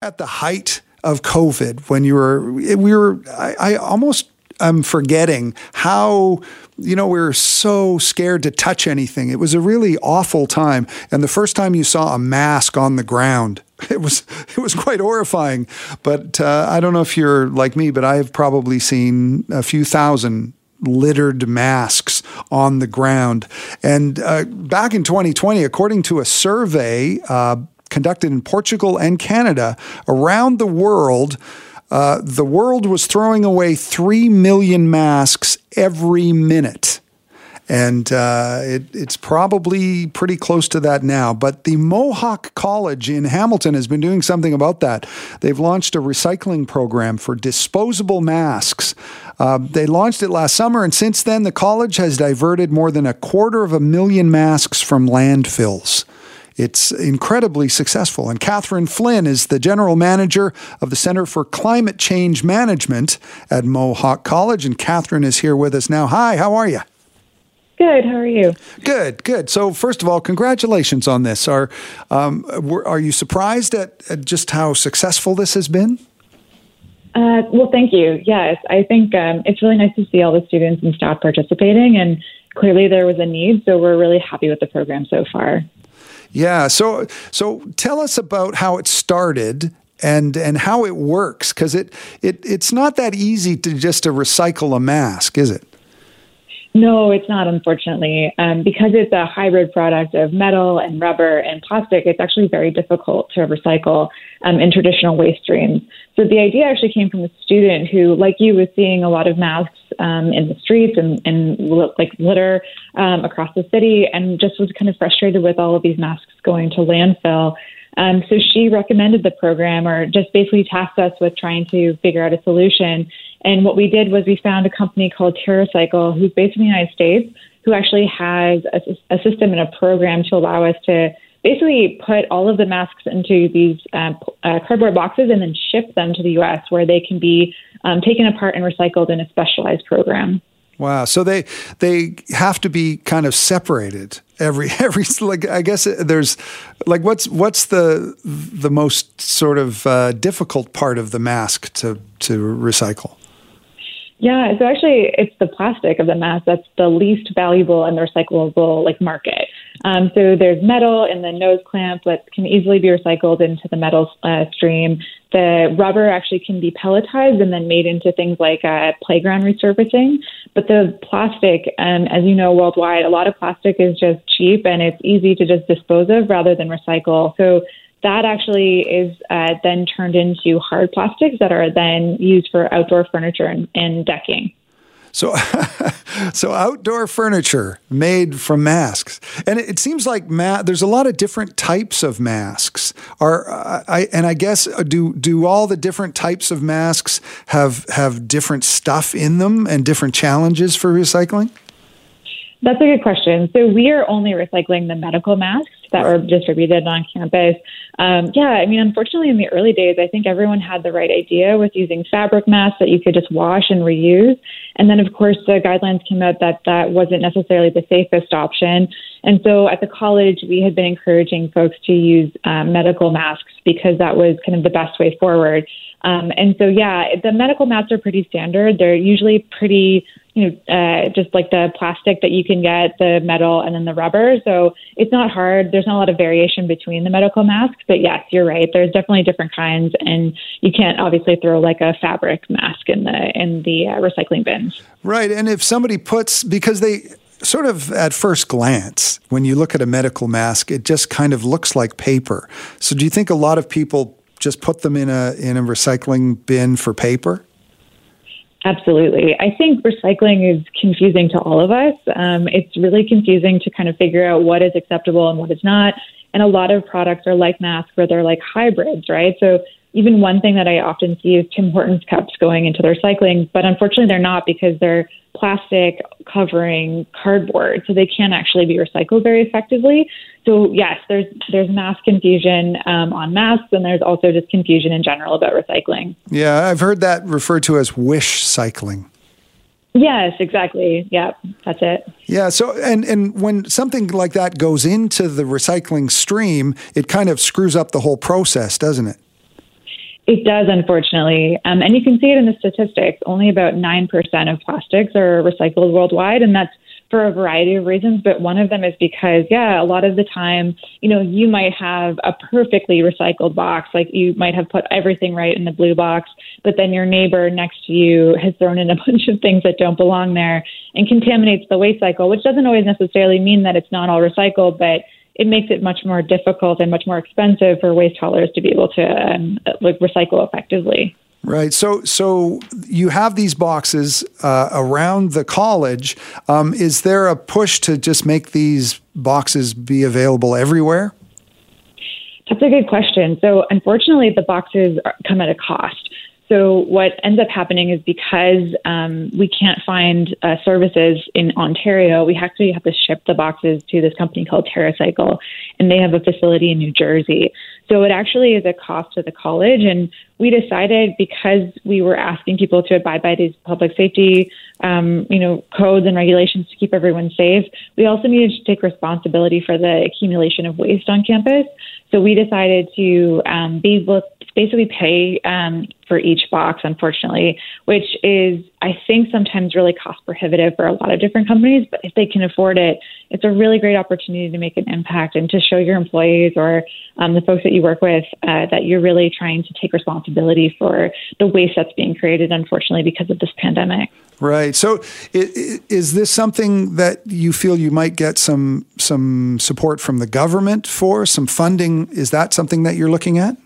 At the height of COVID, when I almost am forgetting how, we were so scared to touch anything. It was a really awful time. And the first time you saw a mask on the ground, it was quite horrifying. But I don't know if you're like me, but I have probably seen a few thousand littered masks on the ground. And back in 2020, according to a survey, conducted in Portugal and Canada, around the world was throwing away 3 million masks every minute. And it's probably pretty close to that now. But the Mohawk College in Hamilton has been doing something about that. They've launched a recycling program for disposable masks. They launched it last summer, and since then, the college has diverted more than 250,000 masks from landfills. It's incredibly successful. And Katherine Flynn is the general manager of the Centre for Climate Change Management at Mohawk College. And Katherine is here with us now. Hi, how are you? Good. How are you? Good. So first of all, congratulations on this. Are you surprised at just how successful this has been? Well, thank you. Yes, I think it's really nice to see all the students and staff participating. And clearly there was a need. So we're really happy with the program so far. Yeah. So tell us about how it started and how it works, because it's not that easy to just to recycle a mask, is it? No, it's not, unfortunately. Because it's a hybrid product of metal and rubber and plastic, it's actually very difficult to recycle in traditional waste streams. So the idea actually came from a student who, like you, was seeing a lot of masks in the streets and litter across the city, and just was kind of frustrated with all of these masks going to landfill. So she recommended the program, or just basically tasked us with trying to figure out a solution. And what we did was we found a company called TerraCycle, who's based in the United States, who actually has a system and a program to allow us to basically put all of the masks into these cardboard boxes and then ship them to the U.S., where they can be taken apart and recycled in a specialized program. Wow. So they have to be kind of separated. Every like, I guess there's like, what's the most sort of difficult part of the mask to recycle? Yeah. So actually it's the plastic of the mask that's the least valuable in the recyclable market. So there's metal in the nose clamp that can easily be recycled into the metal stream. The rubber actually can be pelletized and then made into things like playground resurfacing. But the plastic, as you know, worldwide, a lot of plastic is just cheap and it's easy to just dispose of rather than recycle. So that actually is then turned into hard plastics that are then used for outdoor furniture and decking. So outdoor furniture made from masks. And it seems like there's a lot of different types of masks. I guess, do all the different types of masks have different stuff in them and different challenges for recycling? That's a good question. So we are only recycling the medical masks that were distributed on campus. Unfortunately, in the early days, I think everyone had the right idea with using fabric masks that you could just wash and reuse. And then, of course, the guidelines came out that wasn't necessarily the safest option. And so at the college, we had been encouraging folks to use medical masks because that was kind of the best way forward. The medical masks are pretty standard. They're usually pretty, just like the plastic that you can get, the metal, and then the rubber. So it's not hard. There's not a lot of variation between the medical masks. But yes, you're right. There's definitely different kinds, and you can't obviously throw like a fabric mask in the recycling bins. Right. And if somebody puts, because they sort of at first glance, when you look at a medical mask, it just kind of looks like paper. So do you think a lot of people just put them in a recycling bin for paper? Absolutely. I think recycling is confusing to all of us. It's really confusing to kind of figure out what is acceptable and what is not. And a lot of products are like masks where they're like hybrids, right? So even one thing that I often see is Tim Hortons cups going into the recycling, but unfortunately they're not, because they're plastic covering cardboard, so they can't actually be recycled very effectively. So yes, there's mass confusion on masks, and there's also just confusion in general about recycling. Yeah, I've heard that referred to as wish cycling. Yes, exactly. Yeah, that's it. Yeah. So, and when something like that goes into the recycling stream, it kind of screws up the whole process, doesn't it? It does, unfortunately. And you can see it in the statistics. Only about 9% of plastics are recycled worldwide, and that's for a variety of reasons. But one of them is because, a lot of the time, you might have a perfectly recycled box. Like, you might have put everything right in the blue box, but then your neighbor next to you has thrown in a bunch of things that don't belong there and contaminates the waste cycle, which doesn't always necessarily mean that it's not all recycled, but it makes it much more difficult and much more expensive for waste haulers to be able to recycle effectively. Right. So you have these boxes around the college. Is there a push to just make these boxes be available everywhere? That's a good question. So unfortunately, the boxes come at a cost. So what ends up happening is because we can't find services in Ontario, we actually have to ship the boxes to this company called TerraCycle, and they have a facility in New Jersey. So it actually is a cost to the college, and we decided, because we were asking people to abide by these public safety codes and regulations to keep everyone safe, we also needed to take responsibility for the accumulation of waste on campus. So we decided to basically pay for each box, unfortunately, which is, I think, sometimes really cost prohibitive for a lot of different companies. But if they can afford it, it's a really great opportunity to make an impact and to show your employees or the folks that you work with that you're really trying to take responsibility for the waste that's being created, unfortunately, because of this pandemic. Right. So is this something that you feel you might get some support from the government for, some funding? Is that something that you're looking at?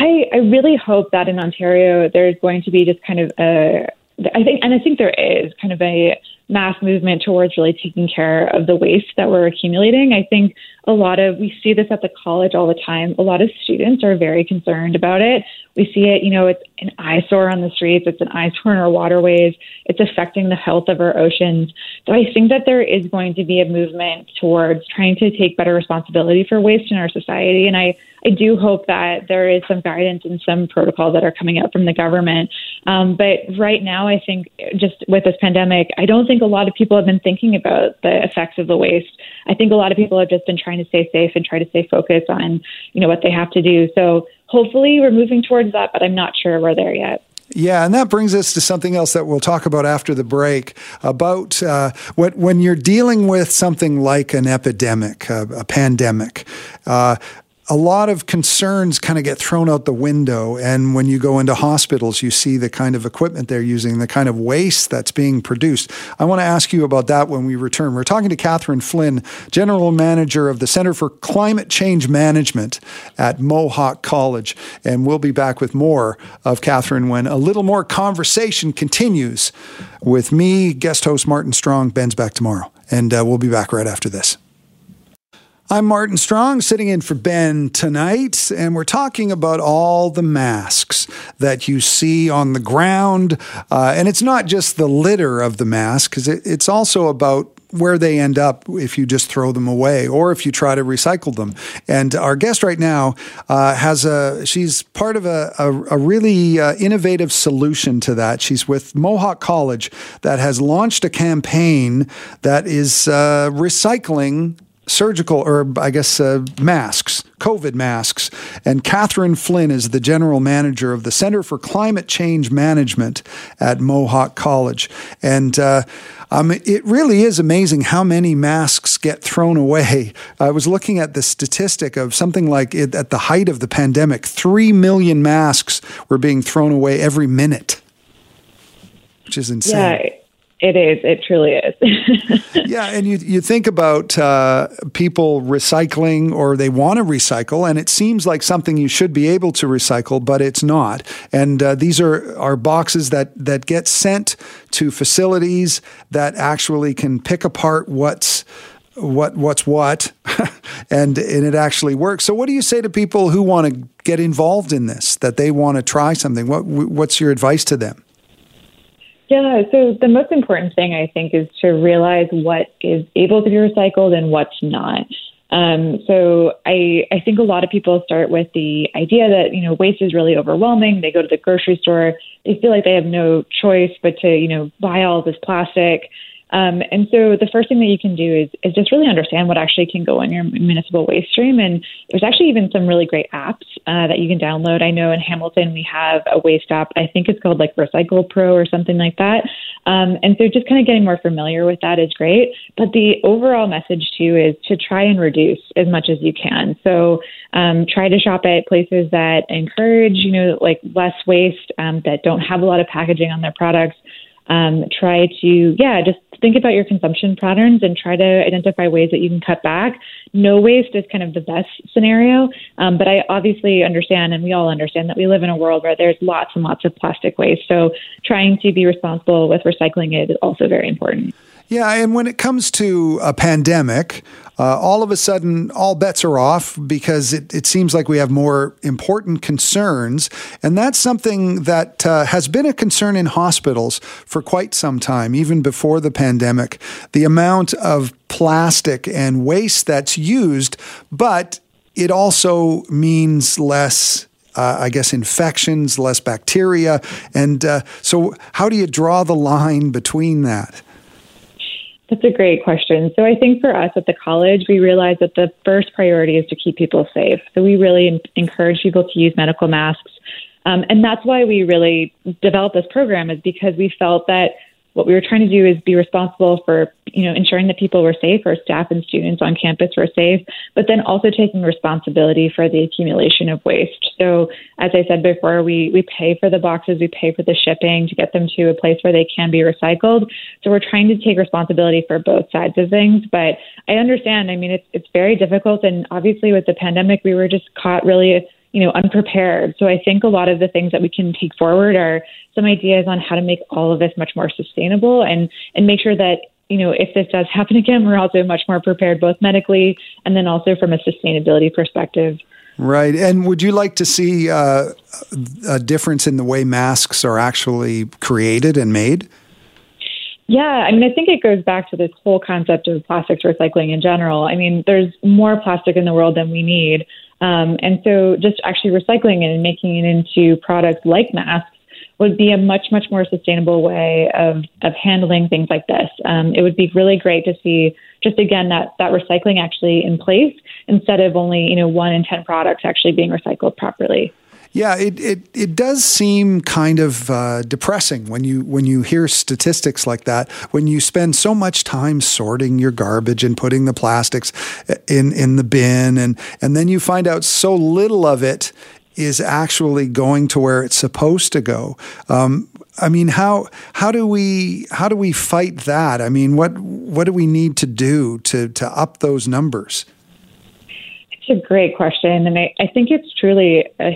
I really hope that in Ontario there's going to be just kind of I think there is kind of a mass movement towards really taking care of the waste that we're accumulating. I think we see this at the college all the time. A lot of students are very concerned about it. We see it, it's an eyesore on the streets. It's an eyesore in our waterways. It's affecting the health of our oceans. So I think that there is going to be a movement towards trying to take better responsibility for waste in our society. And I do hope that there is some guidance and some protocols that are coming out from the government. But right now, I think just with this pandemic, I don't think a lot of people have been thinking about the effects of the waste. I think a lot of people have just been trying to stay safe and try to stay focused on, what they have to do. So hopefully we're moving towards that, but I'm not sure we're there yet. Yeah, and that brings us to something else that we'll talk about after the break, about when you're dealing with something like an epidemic, a pandemic, a lot of concerns kind of get thrown out the window. And when you go into hospitals, you see the kind of equipment they're using, the kind of waste that's being produced. I want to ask you about that when we return. We're talking to Katherine Flynn, General Manager of the Centre for Climate Change Management at Mohawk College. And we'll be back with more of Katherine when a little more conversation continues with me, guest host Martin Strong. Ben's back tomorrow. And we'll be back right after this. I'm Martin Strong, sitting in for Ben tonight, and we're talking about all the masks that you see on the ground. And it's not just the litter of the mask, because it's also about where they end up if you just throw them away or if you try to recycle them. And our guest right now she's part of a really innovative solution to that. She's with Mohawk College that has launched a campaign that is recycling surgical, or I guess masks, COVID masks. And Katherine Flynn is the general manager of the Centre for Climate Change Management at Mohawk College. And it really is amazing how many masks get thrown away. I was looking at the statistic of something like at the height of the pandemic, 3 million masks were being thrown away every minute, which is insane. Yeah. It is. It truly is. Yeah, and you think about people recycling, or they want to recycle, and it seems like something you should be able to recycle, but it's not. And these are boxes that get sent to facilities that actually can pick apart what's what, and it actually works. So what do you say to people who want to get involved in this, that they want to try something? What's your advice to them? Yeah, so the most important thing, I think, is to realize what is able to be recycled and what's not. So I think a lot of people start with the idea that, waste is really overwhelming. They go to the grocery store. They feel like they have no choice but to, buy all this plastic. And so the first thing that you can do is just really understand what actually can go in your municipal waste stream. And there's actually even some really great apps that you can download. I know in Hamilton we have a waste app. I think it's called like Recycle Pro or something like that. And so just kind of getting more familiar with that is great. But the overall message too is to try and reduce as much as you can. So try to shop at places that encourage, you know, like less waste, that don't have a lot of packaging on their products. Try to, just think about your consumption patterns and try to identify ways that you can cut back. No waste is kind of the best scenario, but I obviously understand, and we all understand, that we live in a world where there's lots and lots of plastic waste. So trying to be responsible with recycling it is also very important. Yeah, and when it comes to a pandemic, all of a sudden, all bets are off because it seems like we have more important concerns. And that's something that has been a concern in hospitals for quite some time, even before the pandemic. The amount of plastic and waste that's used, but it also means less, I guess, infections, less bacteria. And so how do you draw the line between that? That's a great question. So I think for us at the college, we realized that the first priority is to keep people safe. So we really encourage people to use medical masks. And that's why we really developed this program, is because we felt that what we were trying to do is be responsible for, you know, ensuring that people were safe, or staff and students on campus were safe, but then also taking responsibility for the accumulation of waste. So as I said before, we pay for the boxes, we pay for the shipping to get them to a place where they can be recycled. So we're trying to take responsibility for both sides of things. But I understand, I mean, it's very difficult. And obviously with the pandemic, we were just caught really, you know, unprepared. So I think a lot of the things that we can take forward are some ideas on how to make all of this much more sustainable and make sure that, you know, if this does happen again, we're also much more prepared, both medically and then also from a sustainability perspective. Right. And would you like to see a difference in the way masks are actually created and made? Yeah, I mean, I think it goes back to this whole concept of plastics recycling in general. I mean, there's more plastic in the world than we need. And so just actually recycling it and making it into products like masks would be a much, much more sustainable way of handling things like this. It would be really great to see just, again, that recycling actually in place instead of only, you know, 1 in 10 products actually being recycled properly. Yeah, it does seem kind of depressing when you hear statistics like that, when you spend so much time sorting your garbage and putting the plastics in the bin, and then you find out so little of it is actually going to where it's supposed to go. I mean, how do we fight that? I mean, what do we need to do to up those numbers? A great question, and I think it's truly a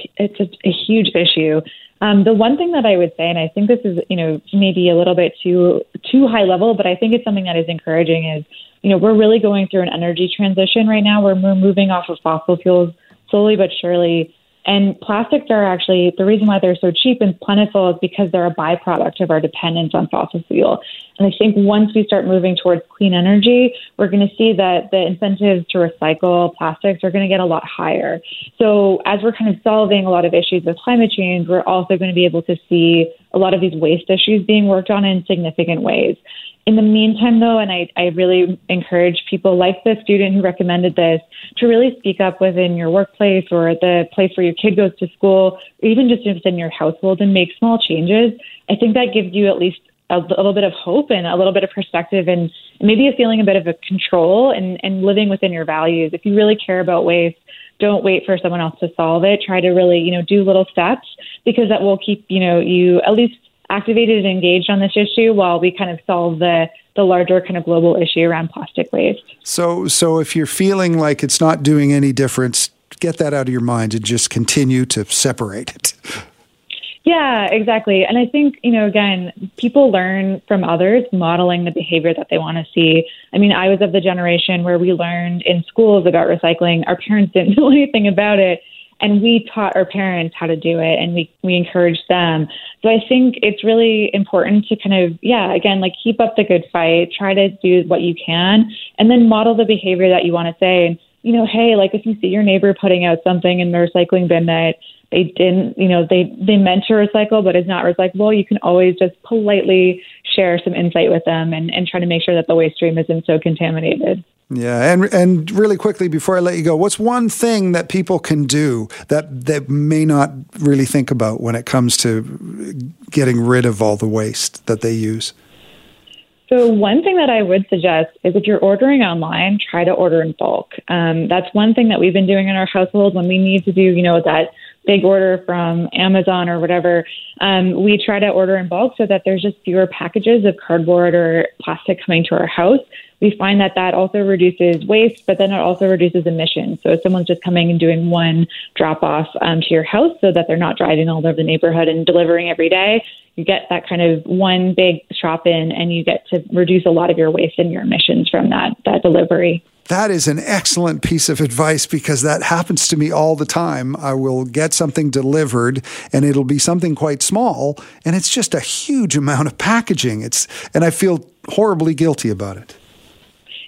huge issue. The one thing that I would say, and I think this is, you know, maybe a little bit too high level, but I think it's something that is encouraging, is, you know, we're really going through an energy transition right now where we're moving off of fossil fuels slowly but surely. And plastics are actually, the reason why they're so cheap and plentiful is because they're a byproduct of our dependence on fossil fuel. And I think once we start moving towards clean energy, we're going to see that the incentives to recycle plastics are going to get a lot higher. So as we're kind of solving a lot of issues with climate change, we're also going to be able to see a lot of these waste issues being worked on in significant ways. In the meantime, though, and I really encourage people like the student who recommended this to really speak up within your workplace or the place where your kid goes to school, or even just within your household, and make small changes. I think that gives you at least a little bit of hope and a little bit of perspective and maybe a feeling a bit of a control and living within your values. If you really care about waste, don't wait for someone else to solve it. Try to really, you know, do little steps, because that will keep, you know, you at least activated and engaged on this issue while we kind of solve the larger kind of global issue around plastic waste. So if you're feeling like it's not doing any difference, get that out of your mind and just continue to separate it. Yeah, exactly. And I think, you know, again, people learn from others modeling the behavior that they want to see. I mean, I was of the generation where we learned in schools about recycling. Our parents didn't know anything about it, and we taught our parents how to do it, and we encouraged them. So I think it's really important to kind of, again, like keep up the good fight, try to do what you can, and then model the behavior that you want to say. And, you know, hey, like if you see your neighbor putting out something in the recycling bin that they didn't, you know, they meant to recycle, but it's not recyclable, you can always just politely share some insight with them and try to make sure that the waste stream isn't so contaminated. Yeah, and really quickly before I let you go, what's one thing that people can do that they may not really think about when it comes to getting rid of all the waste that they use? So one thing that I would suggest is if you're ordering online, try to order in bulk. That's one thing that we've been doing in our household when we need to do, you know, that big order from Amazon or whatever. We try to order in bulk so that there's just fewer packages of cardboard or plastic coming to our house. We find that that also reduces waste, but then it also reduces emissions. So if someone's just coming and doing one drop-off to your house so that they're not driving all over the neighborhood and delivering every day, you get that kind of one big shop in and you get to reduce a lot of your waste and your emissions from that delivery. That is an excellent piece of advice because that happens to me all the time. I will get something delivered and it'll be something quite small and it's just a huge amount of packaging. And I feel horribly guilty about it.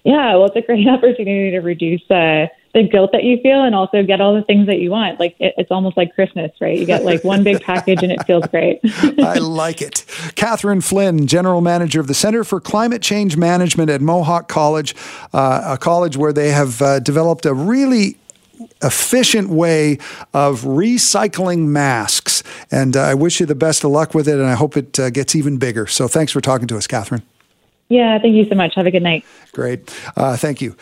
Yeah, well, it's a great opportunity to reduce the guilt that you feel and also get all the things that you want. Like it's almost like Christmas, right? You get like one big package and it feels great. I like it. Katherine Flynn, General Manager of the Centre for Climate Change Management at Mohawk College, a college where they have developed a really efficient way of recycling masks. And I wish you the best of luck with it, and I hope it gets even bigger. So thanks for talking to us, Katherine. Yeah, thank you so much. Have a good night. Great. Thank you.